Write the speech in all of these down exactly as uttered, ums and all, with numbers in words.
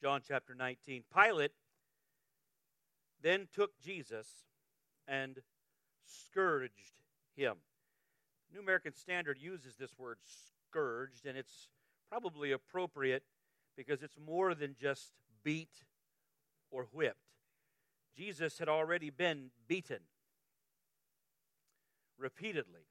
John chapter nineteen. Pilate then took Jesus and scourged him. The New American Standard uses this word scourged, and it's probably appropriate because it's more than just beat or whipped. Jesus had already been beaten repeatedly.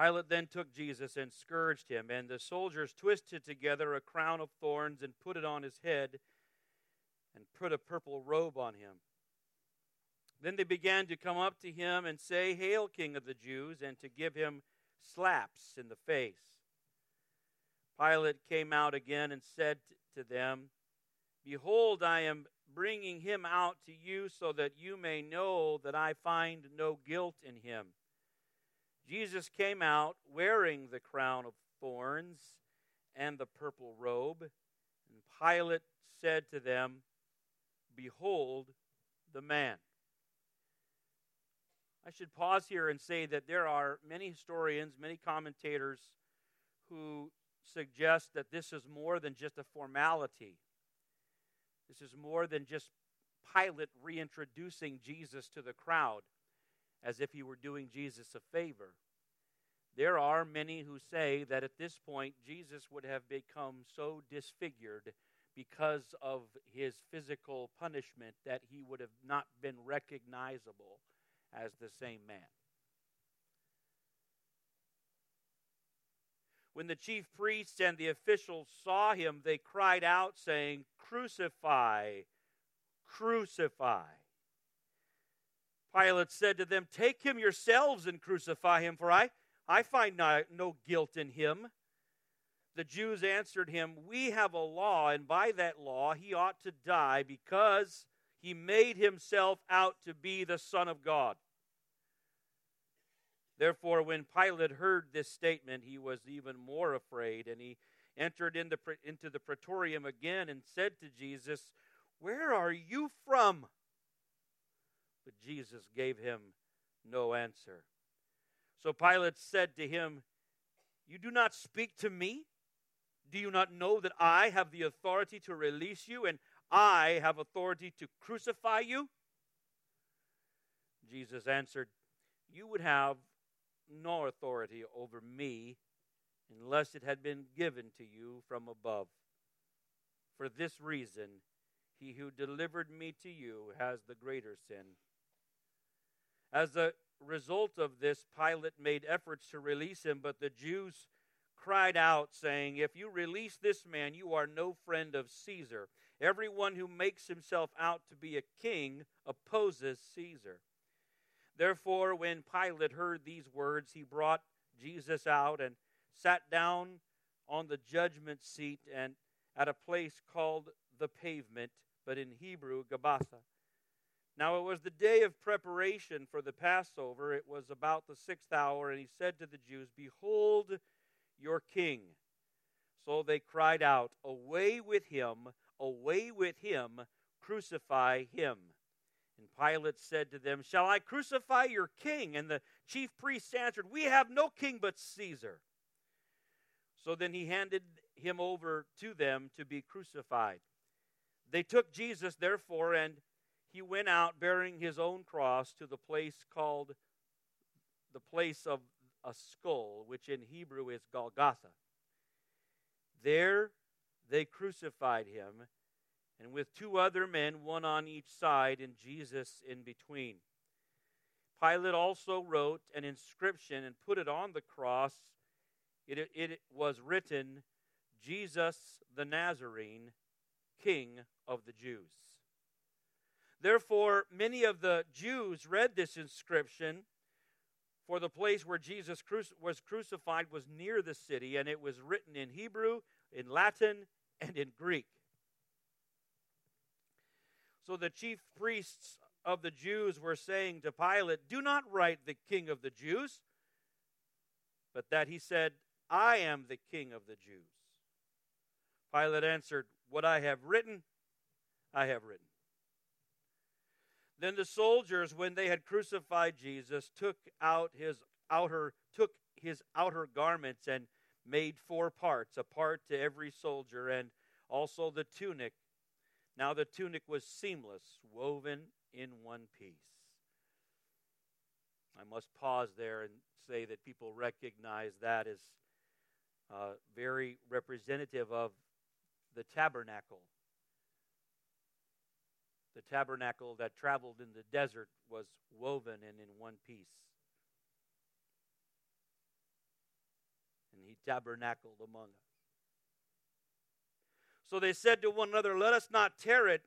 Pilate then took Jesus and scourged him, and the soldiers twisted together a crown of thorns and put it on his head and put a purple robe on him. Then they began to come up to him and say, "Hail, King of the Jews," and to give him slaps in the face. Pilate came out again and said to them, "Behold, I am bringing him out to you so that you may know that I find no guilt in him." Jesus came out wearing the crown of thorns and the purple robe, and Pilate said to them, "Behold the man." I should pause here and say that there are many historians, many commentators who suggest that this is more than just a formality. This is more than just Pilate reintroducing Jesus to the crowd, as if he were doing Jesus a favor. There are many who say that at this point, Jesus would have become so disfigured because of his physical punishment that he would have not been recognizable as the same man. When the chief priests and the officials saw him, they cried out, saying, "Crucify, crucify." Pilate said to them, "Take him yourselves and crucify him, for I, I find no, no guilt in him." The Jews answered him, "We have a law, and by that law he ought to die, because he made himself out to be the Son of God." Therefore, when Pilate heard this statement, he was even more afraid, and he entered in the, into the praetorium again and said to Jesus, "Where are you from?" But Jesus gave him no answer. So Pilate said to him, "You do not speak to me? Do you not know that I have the authority to release you, and I have authority to crucify you?" Jesus answered, "You would have no authority over me unless it had been given to you from above. For this reason, he who delivered me to you has the greater sin." As a result of this, Pilate made efforts to release him, but the Jews cried out, saying, "If you release this man, you are no friend of Caesar. Everyone who makes himself out to be a king opposes Caesar." Therefore, when Pilate heard these words, he brought Jesus out and sat down on the judgment seat and at a place called the Pavement, but in Hebrew, Gabbatha. Now it was the day of preparation for the Passover. It was about the sixth hour, and he said to the Jews, "Behold your king." So they cried out, "Away with him, away with him, crucify him." And Pilate said to them, "Shall I crucify your king?" And the chief priests answered, "We have no king but Caesar." So then he handed him over to them to be crucified. They took Jesus, therefore, and he went out bearing his own cross to the place called the place of a skull, which in Hebrew is Golgotha. There they crucified him, and with two other men, one on each side, and Jesus in between. Pilate also wrote an inscription and put it on the cross. It, it was written, "Jesus the Nazarene, King of the Jews." Therefore, many of the Jews read this inscription, for the place where Jesus cru- was crucified was near the city, and it was written in Hebrew, in Latin, and in Greek. So the chief priests of the Jews were saying to Pilate, "Do not write the King of the Jews," but that he said, "I am the King of the Jews." Pilate answered, "What I have written, I have written." Then the soldiers, when they had crucified Jesus, took out his outer, took his outer garments and made four parts, a part to every soldier, and also the tunic. Now the tunic was seamless, woven in one piece. I must pause there and say that people recognize that as uh, very representative of the tabernacle. The tabernacle that traveled in the desert was woven and in one piece. And he tabernacled among us. So they said to one another, "Let us not tear it,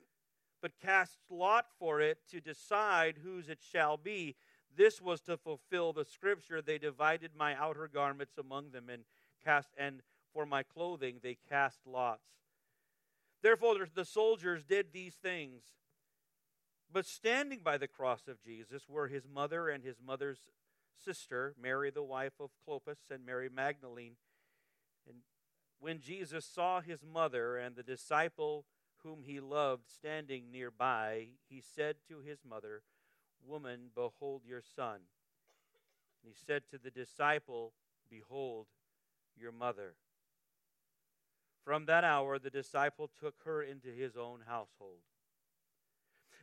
but cast lot for it to decide whose it shall be." This was to fulfill the scripture. They divided my outer garments among them and cast, and for my clothing they cast lots. Therefore the soldiers did these things. But standing by the cross of Jesus were his mother and his mother's sister, Mary the wife of Clopas and Mary Magdalene. And when Jesus saw his mother and the disciple whom he loved standing nearby, he said to his mother, "Woman, behold your son." And he said to the disciple, "Behold your mother." From that hour, the disciple took her into his own household.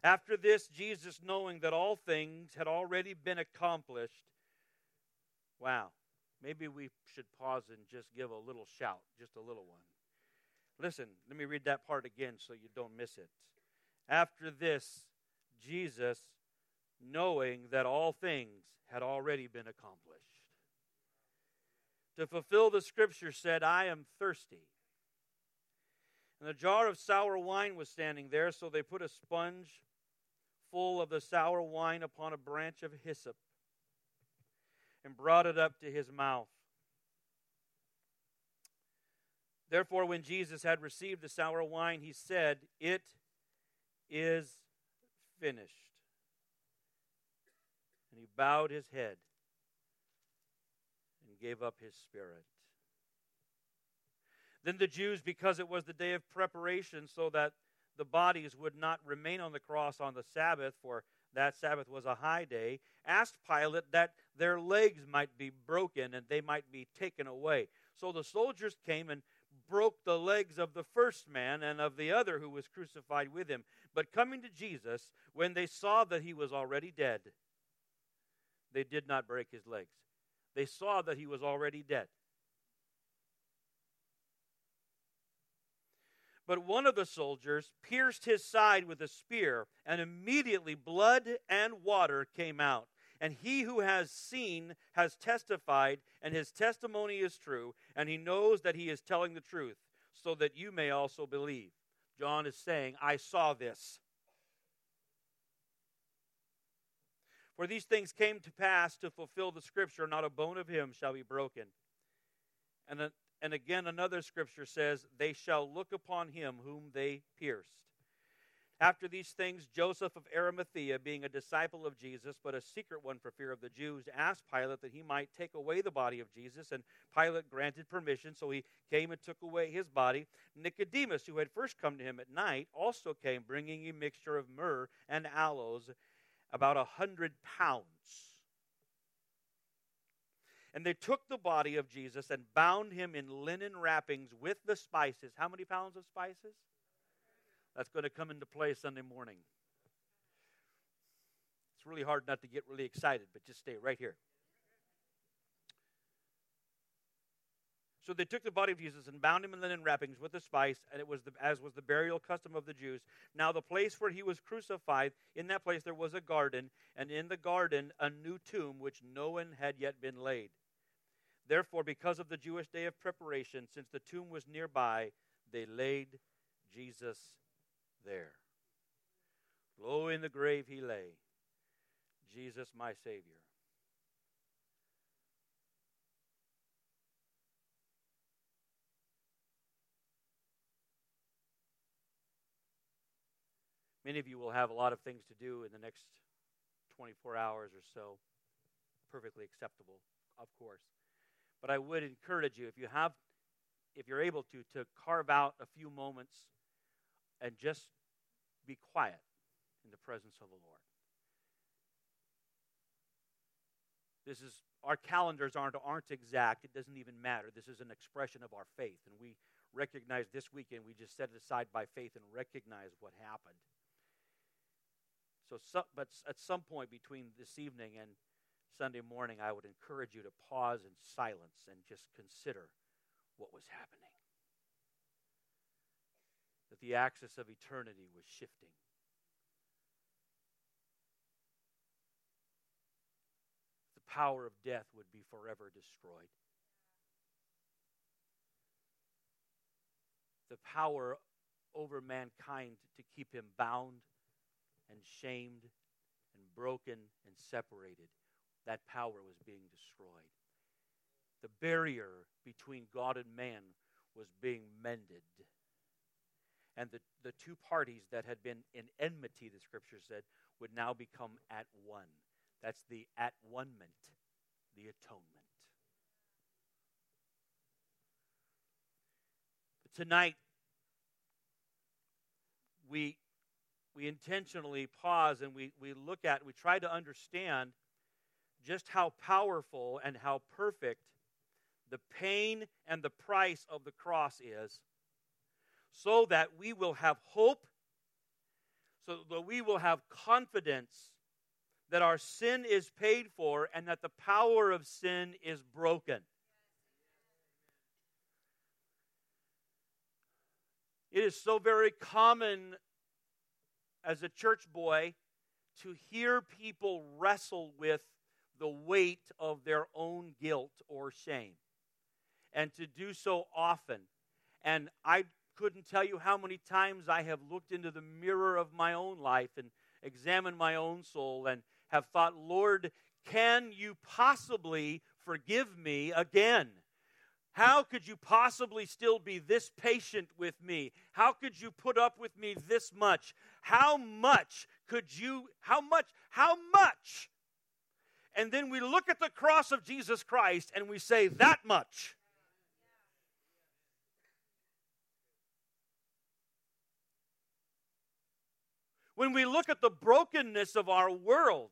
After this, Jesus, knowing that all things had already been accomplished, wow, maybe we should pause and just give a little shout, just a little one. Listen, let me read that part again so you don't miss it. After this, Jesus, knowing that all things had already been accomplished, to fulfill the scripture, said, "I am thirsty." And a jar of sour wine was standing there, so they put a sponge full of the sour wine upon a branch of hyssop and brought it up to his mouth. Therefore, when Jesus had received the sour wine, he said, "It is finished." And he bowed his head and gave up his spirit. Then the Jews, because it was the day of preparation, so that the bodies would not remain on the cross on the Sabbath, for that Sabbath was a high day, asked Pilate that their legs might be broken and they might be taken away. So the soldiers came and broke the legs of the first man and of the other who was crucified with him. But coming to Jesus, when they saw that he was already dead, they did not break his legs. They saw that he was already dead. But one of the soldiers pierced his side with a spear, and immediately blood and water came out. And he who has seen has testified, and his testimony is true, and he knows that he is telling the truth, so that you may also believe. John is saying, I saw this. For these things came to pass to fulfill the scripture, not a bone of him shall be broken. And a And again, another scripture says, they shall look upon him whom they pierced. After these things, Joseph of Arimathea, being a disciple of Jesus, but a secret one for fear of the Jews, asked Pilate that he might take away the body of Jesus, and Pilate granted permission, so he came and took away his body. Nicodemus, who had first come to him at night, also came, bringing a mixture of myrrh and aloes, about a hundred pounds. And they took the body of Jesus and bound him in linen wrappings with the spices. How many pounds of spices? That's going to come into play Sunday morning. It's really hard not to get really excited, but just stay right here. So they took the body of Jesus and bound him in linen wrappings with the spice, and it was the, as was the burial custom of the Jews. Now the place where he was crucified, in that place there was a garden, and in the garden a new tomb which no one had yet been laid. Therefore, because of the Jewish day of preparation, since the tomb was nearby, they laid Jesus there. Low in the grave he lay, Jesus my Savior. Many of you will have a lot of things to do in the next twenty-four hours or so. Perfectly acceptable, of course. But I would encourage you, if you have, if you're able to, to carve out a few moments and just be quiet in the presence of the Lord. This is, our calendars aren't, aren't exact. It doesn't even matter. This is an expression of our faith. And we recognize this weekend, we just set it aside by faith and recognize what happened. So, so, but at some point between this evening and Sunday morning, I would encourage you to pause in silence and just consider what was happening. That the axis of eternity was shifting. The power of death would be forever destroyed. The power over mankind to keep him bound and shamed and broken and separated, that power was being destroyed. The barrier between God and man was being mended. And the, the two parties that had been in enmity, the Scripture said, would now become at one. That's the at one-ment, the atonement. But tonight, we we intentionally pause and we, we look at, we try to understand just how powerful and how perfect the pain and the price of the cross is, so that we will have hope, so that we will have confidence that our sin is paid for and that the power of sin is broken. It is so very common as a church boy to hear people wrestle with the weight of their own guilt or shame, and to do so often. And I couldn't tell you how many times I have looked into the mirror of my own life and examined my own soul and have thought, Lord, can you possibly forgive me again? How could you possibly still be this patient with me? How could you put up with me this much? How much could you, how much, how much? And then we look at the cross of Jesus Christ and we say, that much. When we look at the brokenness of our world,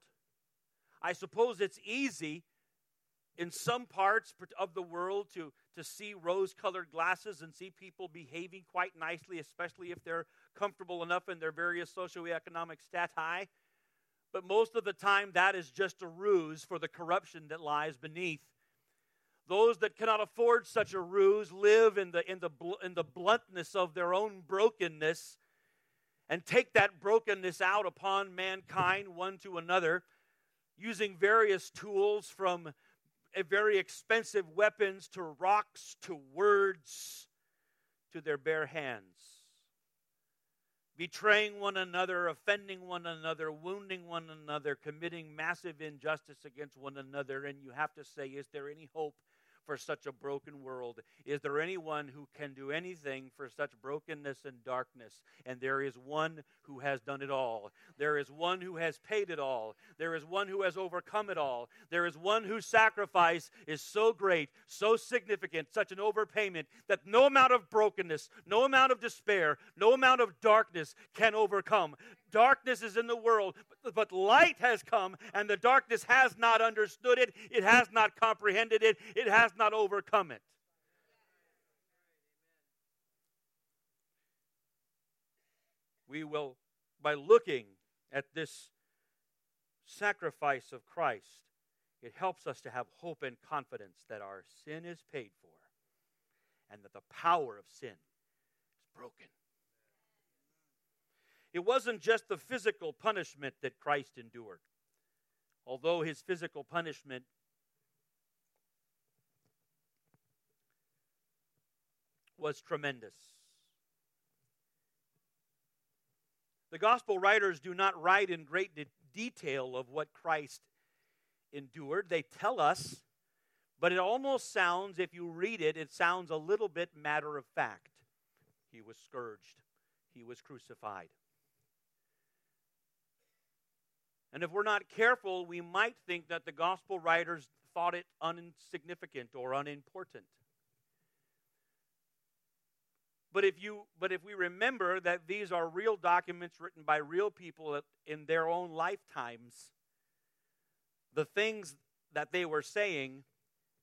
I suppose it's easy in some parts of the world to, to see rose-colored glasses and see people behaving quite nicely, especially if they're comfortable enough in their various socioeconomic strata. But most of the time, that is just a ruse for the corruption that lies beneath. Those that cannot afford such a ruse live in the, in the, in the bluntness of their own brokenness, and take that brokenness out upon mankind, one to another, using various tools, from very expensive weapons to rocks to words to their bare hands, betraying one another, offending one another, wounding one another, committing massive injustice against one another. And you have to say, is there any hope for such a broken world? Is there anyone who can do anything for such brokenness and darkness? And there is one who has done it all. There is one who has paid it all. There is one who has overcome it all. There is one whose sacrifice is so great, so significant, such an overpayment, that no amount of brokenness, no amount of despair, no amount of darkness can overcome. Darkness is in the world, but light has come, and the darkness has not understood it. It has not comprehended it. It has not overcome it. We will, by looking at this sacrifice of Christ, it helps us to have hope and confidence that our sin is paid for and that the power of sin is broken. It wasn't just the physical punishment that Christ endured, although his physical punishment was tremendous. The gospel writers do not write in great de- detail of what Christ endured. They tell us, but it almost sounds, if you read it, it sounds a little bit matter of fact. He was scourged. He was crucified. And if we're not careful, we might think that the gospel writers thought it insignificant or unimportant. But if you, but if we remember that these are real documents written by real people in their own lifetimes, the things that they were saying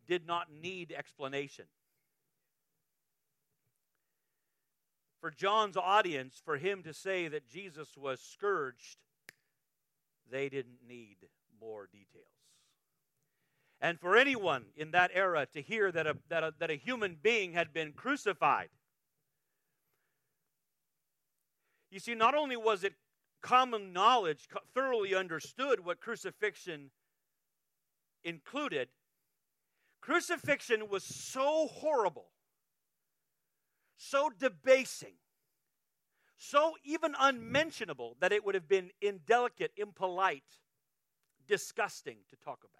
did not need explanation. For John's audience, for him to say that Jesus was scourged, they didn't need more details. And for anyone in that era to hear that a, that a, that a human being had been crucified, you see, not only was it common knowledge, thoroughly understood what crucifixion included, crucifixion was so horrible, so debasing, so even unmentionable that it would have been indelicate, impolite, disgusting to talk about.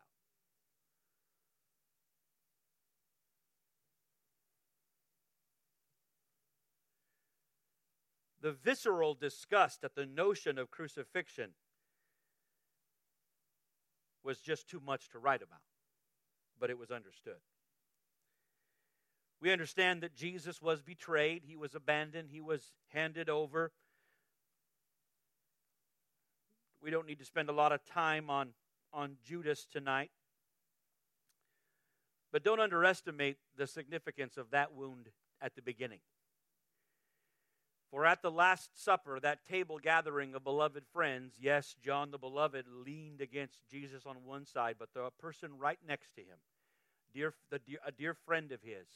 The visceral disgust at the notion of crucifixion was just too much to write about, but it was understood. We understand that Jesus was betrayed, he was abandoned, he was handed over. We don't need to spend a lot of time on, on Judas tonight. But don't underestimate the significance of that wound at the beginning. For at the Last Supper, that table gathering of beloved friends, yes, John the Beloved leaned against Jesus on one side, but the person right next to him, dear, the dear, a dear friend of his,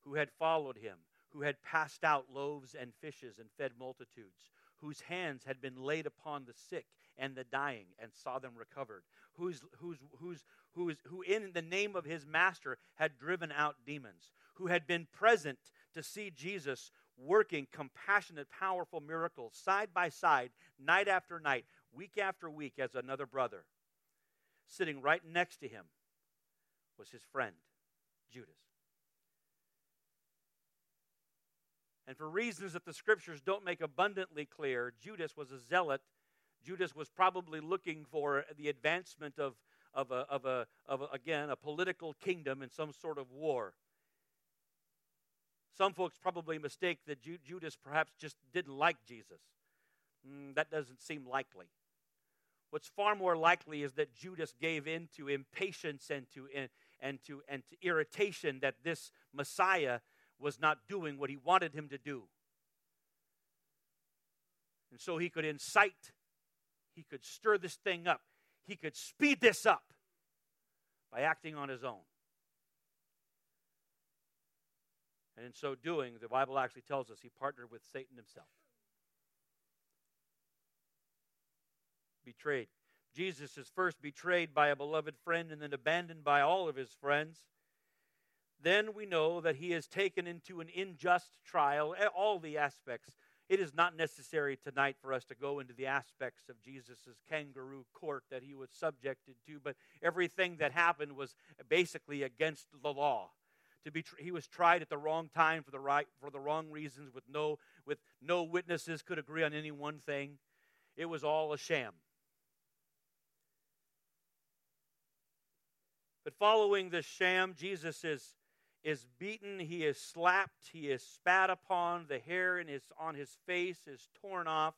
who had followed him, who had passed out loaves and fishes and fed multitudes, whose hands had been laid upon the sick and the dying and saw them recovered, whose, whose, whose, whose, who in the name of his master had driven out demons, who had been present to see Jesus working compassionate, powerful miracles side by side, night after night, week after week as another brother. Sitting right next to him was his friend, Judas. And for reasons that the scriptures don't make abundantly clear, Judas was a zealot. Judas was probably looking for the advancement of, of, a, of, a, of a, again, a political kingdom in some sort of war. Some folks probably mistake that Judas perhaps just didn't like Jesus. Mm, that doesn't seem likely. What's far more likely is that Judas gave in to impatience and to, and to, and to irritation that this Messiah was not doing what he wanted him to do. And so he could incite, he could stir this thing up, he could speed this up by acting on his own. And in so doing, the Bible actually tells us he partnered with Satan himself. Betrayed. Jesus is first betrayed by a beloved friend and then abandoned by all of his friends. Then we know that he is taken into an unjust trial, all the aspects. It is not necessary tonight for us to go into the aspects of Jesus' kangaroo court that he was subjected to, but everything that happened was basically against the law. To be, he was tried at the wrong time for the right for the wrong reasons. With no with no witnesses could agree on any one thing. It was all a sham. But following this sham, Jesus is is beaten. He is slapped. He is spat upon. The hair in his on his face is torn off.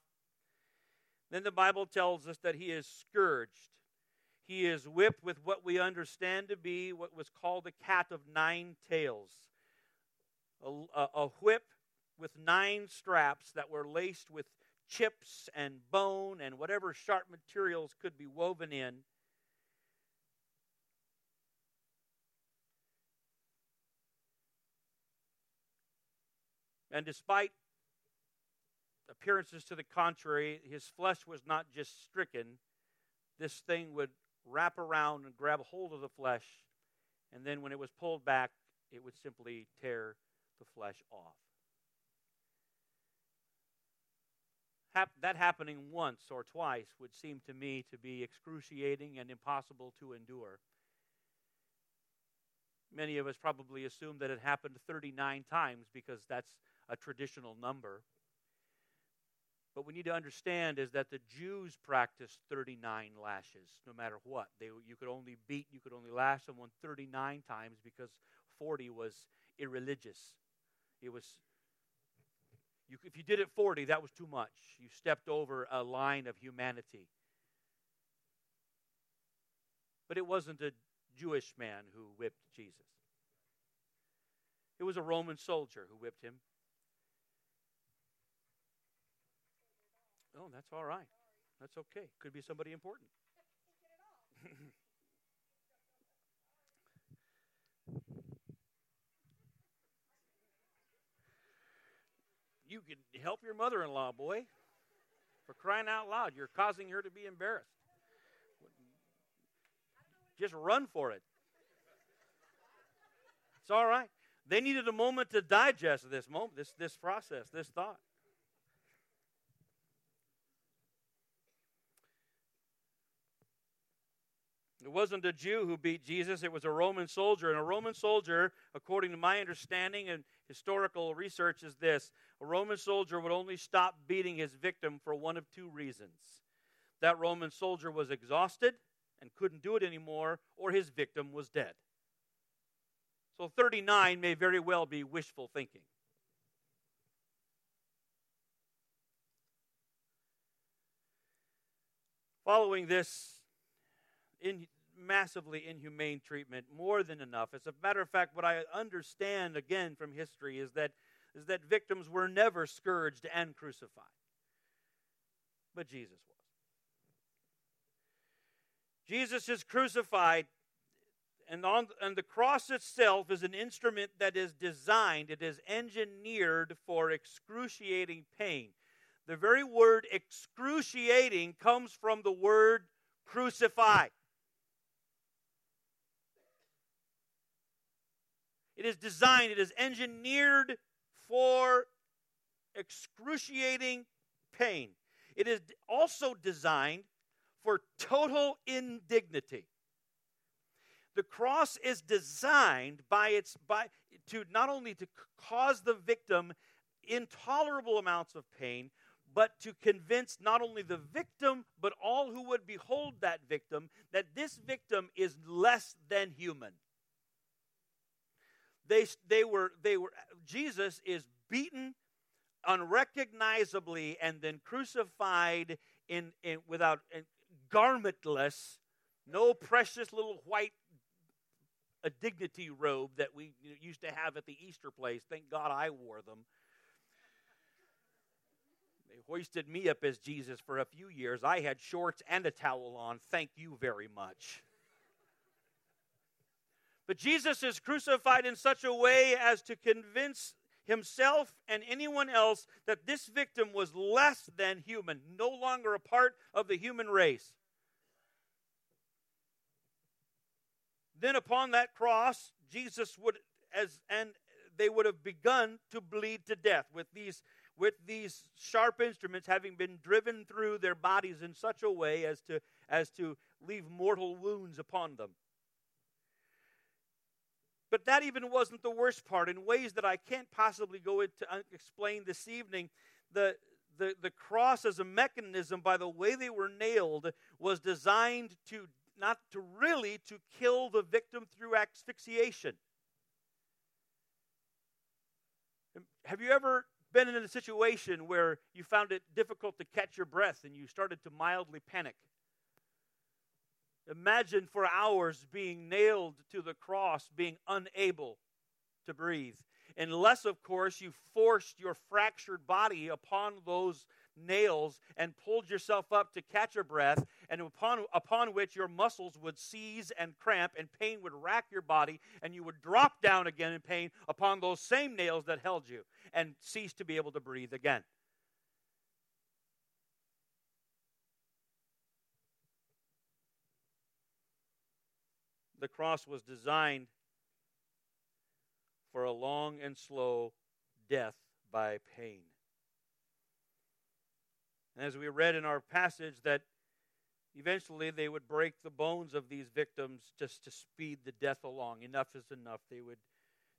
Then the Bible tells us that he is scourged. He is whipped with what we understand to be what was called a cat of nine tails. A, a, a whip with nine straps that were laced with chips and bone and whatever sharp materials could be woven in. And despite appearances to the contrary, his flesh was not just stricken. This thing would wrap around and grab hold of the flesh, and then when it was pulled back, it would simply tear the flesh off. Hap- that happening once or twice would seem to me to be excruciating and impossible to endure. Many of us probably assume that it happened thirty-nine times because that's a traditional number. What we need to understand is that the Jews practiced thirty-nine lashes, no matter what. They, you could only beat, you could only lash someone thirty-nine times because forty was irreligious. It was, you, if you did it forty, that was too much. You stepped over a line of humanity. But it wasn't a Jewish man who whipped Jesus. It was a Roman soldier who whipped him. Oh, that's all right. That's okay. Could be somebody important. You can help your mother-in-law, boy. For crying out loud, you're causing her to be embarrassed. Just run for it. It's all right. They needed a moment to digest this moment, this, this process, this thought. It wasn't a Jew who beat Jesus. It was a Roman soldier. And a Roman soldier, according to my understanding and historical research, is this. A Roman soldier would only stop beating his victim for one of two reasons. That Roman soldier was exhausted and couldn't do it anymore, or his victim was dead. So thirty-nine may very well be wishful thinking. Following this in massively inhumane treatment, more than enough. As a matter of fact, what I understand, again, from history is that, is that victims were never scourged and crucified. But Jesus was. Jesus is crucified, and on and the cross itself is an instrument that is designed, it is engineered for excruciating pain. The very word excruciating comes from the word crucify. It is designed, it is engineered for excruciating pain. It is also designed for total indignity. The cross is designed by its by to not only to cause the victim intolerable amounts of pain, but to convince not only the victim, but all who would behold that victim, that this victim is less than human. They, they were, they were, Jesus is beaten unrecognizably and then crucified in, in without, in, garmentless, no precious little white a dignity robe that we used to have at the Easter place. Thank God I wore them. They hoisted me up as Jesus for a few years. I had shorts and a towel on. Thank you very much. But Jesus is crucified in such a way as to convince himself and anyone else that this victim was less than human, no longer a part of the human race. Then upon that cross, Jesus would, as and they would have begun to bleed to death with these, with these sharp instruments having been driven through their bodies in such a way as to, as to leave mortal wounds upon them. But that even wasn't the worst part. In ways that I can't possibly go into explain this evening, the, the, the cross as a mechanism, by the way they were nailed, was designed to not to really to kill the victim through asphyxiation. Have you ever been in a situation where you found it difficult to catch your breath and you started to mildly panic? Imagine for hours being nailed to the cross, being unable to breathe. Unless, of course, you forced your fractured body upon those nails and pulled yourself up to catch your breath, and upon, upon which your muscles would seize and cramp, and pain would rack your body, and you would drop down again in pain upon those same nails that held you, and cease to be able to breathe again. The cross was designed for a long and slow death by pain. And as we read in our passage, that eventually they would break the bones of these victims just to speed the death along. Enough is enough. They would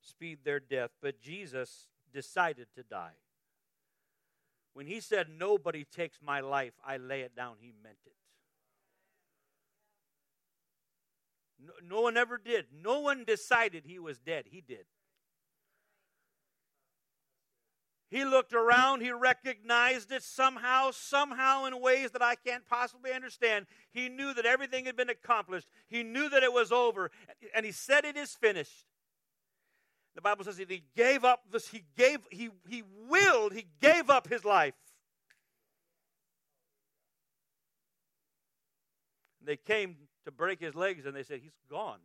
speed their death. But Jesus decided to die. When he said, "Nobody takes my life, I lay it down," he meant it. No, no one ever did. No one decided he was dead. He did. He looked around. He recognized it somehow, somehow in ways that I can't possibly understand. He knew that everything had been accomplished. He knew that it was over. And he said, "It is finished." The Bible says that he gave up this. He gave, he, he willed, he gave up his life. And they came to break his legs, and they said, "He's gone.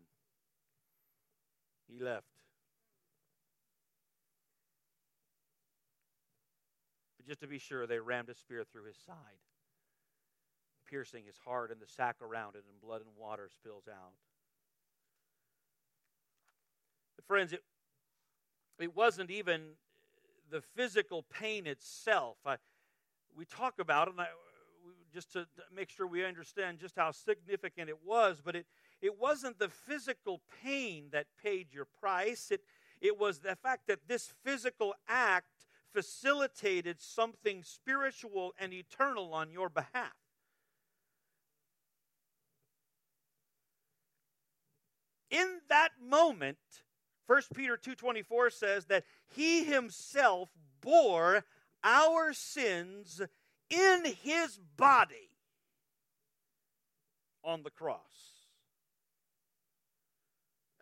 He left." Just to be sure, they rammed a spear through his side, piercing his heart, and the sack around it, and blood and water spills out. But friends, it, it wasn't even the physical pain itself. I, we talk about it, and I, just to make sure we understand just how significant it was, but it, it wasn't the physical pain that paid your price. It, it was the fact that this physical act facilitated something spiritual and eternal on your behalf. In that moment, First Peter two twenty-four says that he himself bore our sins in his body on the cross.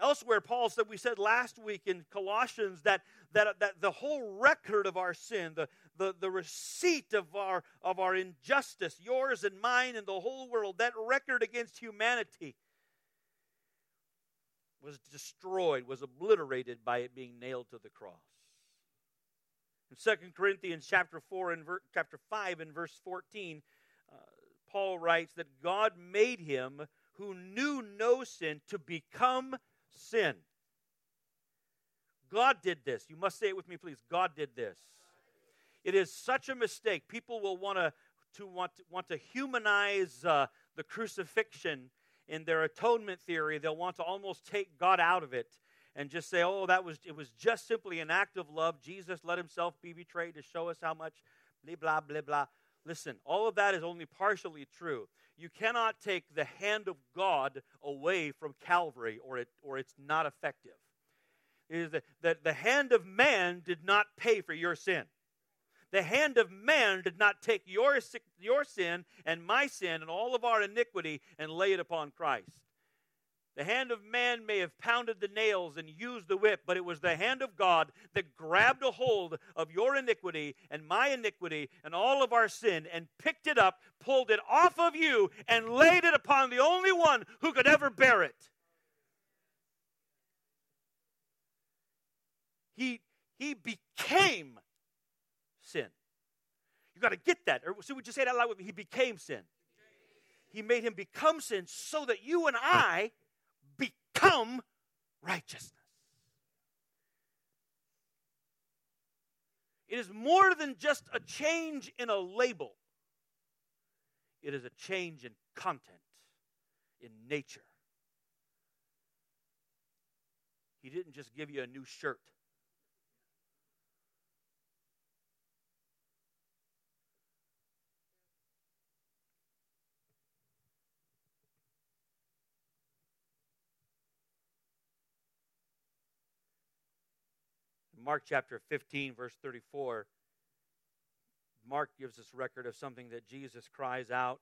Elsewhere, Paul said, we said last week in Colossians that, that, that the whole record of our sin, the, the, the receipt of our, of our injustice, yours and mine and the whole world, that record against humanity was destroyed, was obliterated by it being nailed to the cross. In Second Corinthians chapter four and ver- chapter five and verse fourteen, uh, Paul writes that God made him who knew no sin to become sin. God did this. You must say it with me, please. God did this. It is such a mistake. People will want to, to want to, want to humanize uh, the crucifixion in their atonement theory. They'll want to almost take God out of it and just say, "Oh, that was it was just simply an act of love. Jesus let himself be betrayed to show us how much blah blah blah blah." Listen, all of that is only partially true. You cannot take the hand of God away from Calvary, or it or it's not effective. It is that the, the hand of man did not pay for your sin. The hand of man did not take your, your sin and my sin and all of our iniquity and lay it upon Christ. The hand of man may have pounded the nails and used the whip, but it was the hand of God that grabbed a hold of your iniquity and my iniquity and all of our sin and picked it up, pulled it off of you, and laid it upon the only one who could ever bear it. He, he became sin. You've got to get that. Or, so would you say that out loud with me? He became sin. He made him become sin so that you and I become righteousness. It is more than just a change in a label. It is a change in content, in nature. He didn't just give you a new shirt. Mark chapter fifteen, verse thirty-four, Mark gives us record of something that Jesus cries out,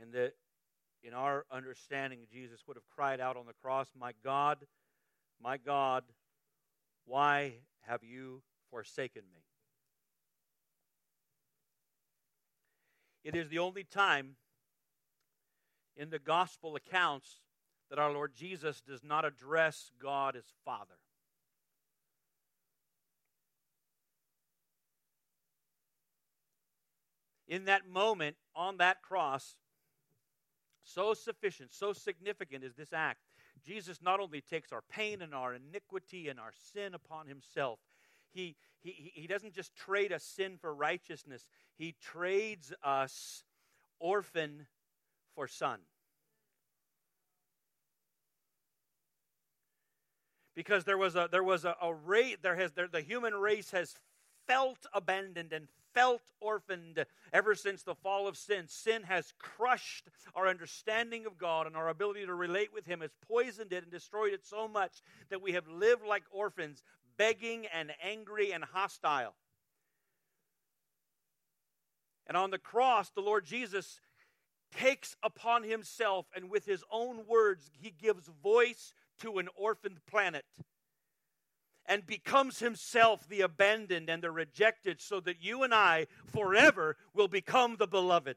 and that in our understanding, Jesus would have cried out on the cross, "My God, my God, why have you forsaken me?" It is the only time in the gospel accounts that our Lord Jesus does not address God as Father. In that moment, on that cross, so sufficient, so significant is this act. Jesus not only takes our pain and our iniquity and our sin upon himself, he, he, he doesn't just trade us sin for righteousness. He trades us orphan for son. Because there was a there was a, a race there has there, the human race has felt abandoned and felt orphaned ever since the fall of sin. Sin has crushed our understanding of God, and our ability to relate with him has poisoned it and destroyed it so much that we have lived like orphans, begging and angry and hostile. And on the cross, the Lord Jesus takes upon himself, and with his own words, he gives voice to an orphaned planet and becomes himself the abandoned and the rejected, so that you and I forever will become the beloved.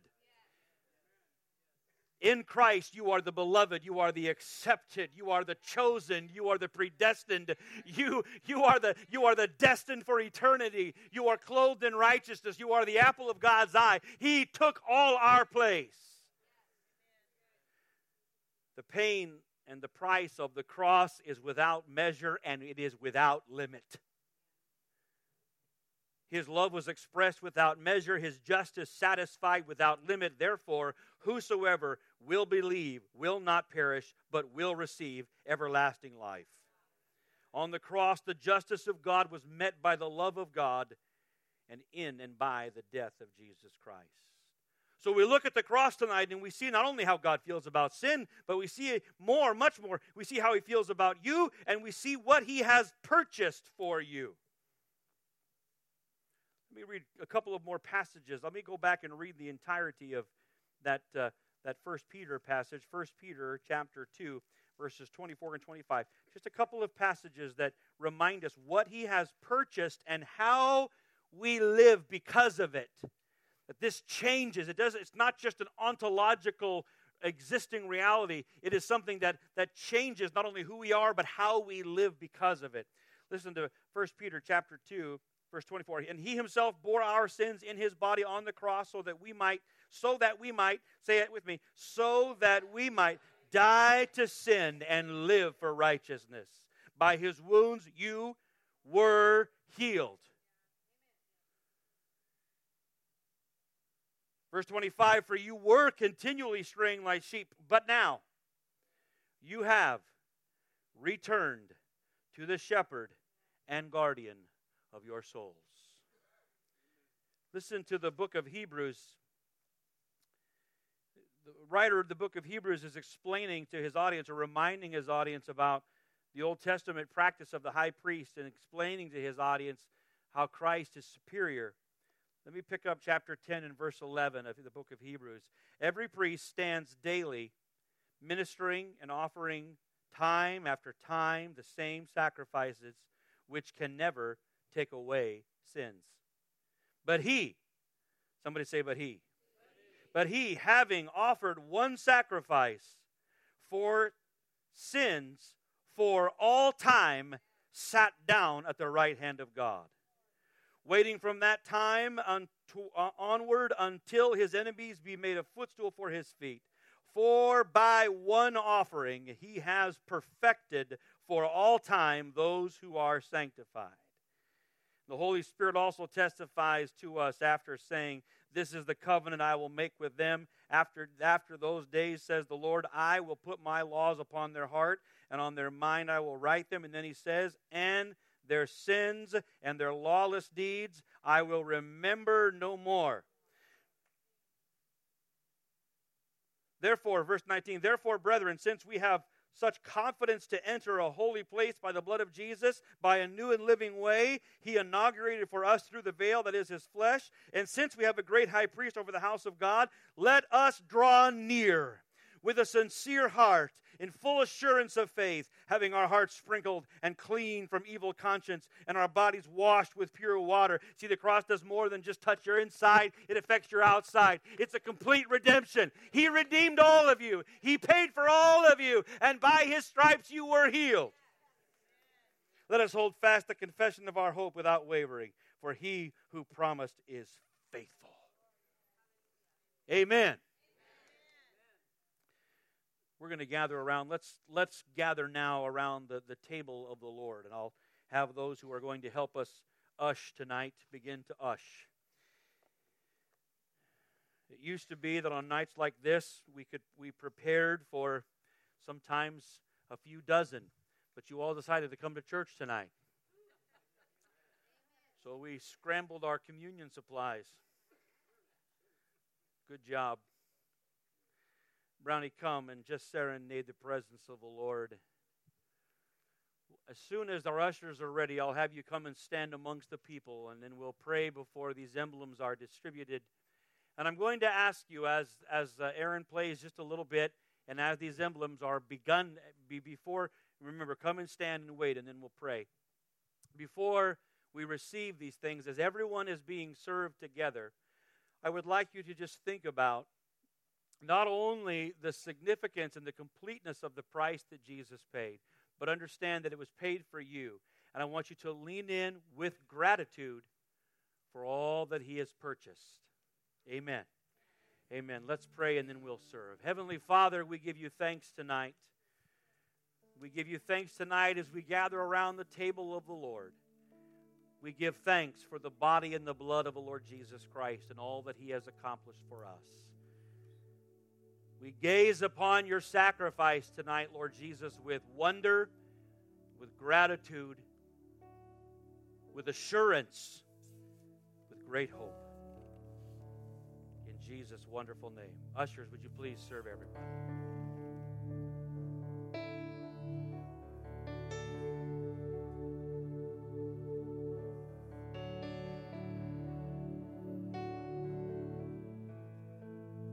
In Christ, you are the beloved, you are the accepted, you are the chosen, you are the predestined, you, you, are the, you are the destined for eternity, you are clothed in righteousness, you are the apple of God's eye. He took all our place. The pain and the price of the cross is without measure, and it is without limit. His love was expressed without measure, his justice satisfied without limit. Therefore, whosoever will believe will not perish, but will receive everlasting life. On the cross, the justice of God was met by the love of God and in and by the death of Jesus Christ. So we look at the cross tonight and we see not only how God feels about sin, but we see more, much more. We see how he feels about you, and we see what he has purchased for you. Let me read a couple of more passages. Let me go back and read the entirety of that uh, that First Peter passage, First Peter chapter two, verses twenty-four and twenty-five. Just a couple of passages that remind us what he has purchased and how we live because of it. That this changes. It does. It's not just an ontological existing reality. It is something that that changes not only who we are, but how we live because of it. Listen to First Peter chapter two. Verse twenty-four, and he himself bore our sins in his body on the cross so that we might, so that we might, say it with me, so that we might die to sin and live for righteousness. By his wounds you were healed. Verse twenty-five, for you were continually straying like sheep, but now you have returned to the shepherd and guardian of your souls. Listen to the book of Hebrews. The writer of the book of Hebrews is explaining to his audience, or reminding his audience, about the Old Testament practice of the high priest, and explaining to his audience how Christ is superior. Let me pick up chapter ten and verse eleven of the book of Hebrews. Every priest stands daily ministering and offering time after time the same sacrifices which can never take away sins. But he, somebody say, but he. But he, having offered one sacrifice for sins for all time, sat down at the right hand of God, waiting from that time on to, uh, onward until his enemies be made a footstool for his feet. For by one offering he has perfected for all time those who are sanctified. The Holy Spirit also testifies to us after saying, this is the covenant I will make with them. After, after those days, says the Lord, I will put my laws upon their heart, and on their mind I will write them. And then he says, and their sins and their lawless deeds I will remember no more. Therefore, verse nineteen, therefore, brethren, since we have such confidence to enter a holy place by the blood of Jesus, by a new and living way he inaugurated for us through the veil that is his flesh. And since we have a great high priest over the house of God, let us draw near with a sincere heart, in full assurance of faith, having our hearts sprinkled and clean from evil conscience, and our bodies washed with pure water. See, the cross does more than just touch your inside. It affects your outside. It's a complete redemption. He redeemed all of you. He paid for all of you, and by his stripes you were healed. Let us hold fast the confession of our hope without wavering, for he who promised is faithful. Amen. We're going to gather around. Let's let's gather now around the, the table of the Lord. And I'll have those who are going to help us ush tonight begin to ush. It used to be that on nights like this, we could we prepared for sometimes a few dozen. But you all decided to come to church tonight. So we scrambled our communion supplies. Good job. Brownie, come and just serenade the presence of the Lord. As soon as our ushers are ready, I'll have you come and stand amongst the people, and then we'll pray before these emblems are distributed. And I'm going to ask you, as as uh, Aaron plays just a little bit, and as these emblems are begun, be before, remember, come and stand and wait, and then we'll pray. Before we receive these things, as everyone is being served together, I would like you to just think about not only the significance and the completeness of the price that Jesus paid, but understand that it was paid for you. And I want you to lean in with gratitude for all that he has purchased. Amen. Amen. Let's pray and then we'll serve. Heavenly Father, we give you thanks tonight. We give you thanks tonight as we gather around the table of the Lord. We give thanks for the body and the blood of the Lord Jesus Christ and all that he has accomplished for us. We gaze upon your sacrifice tonight, Lord Jesus, with wonder, with gratitude, with assurance, with great hope. In Jesus' wonderful name. Ushers, would you please serve everyone?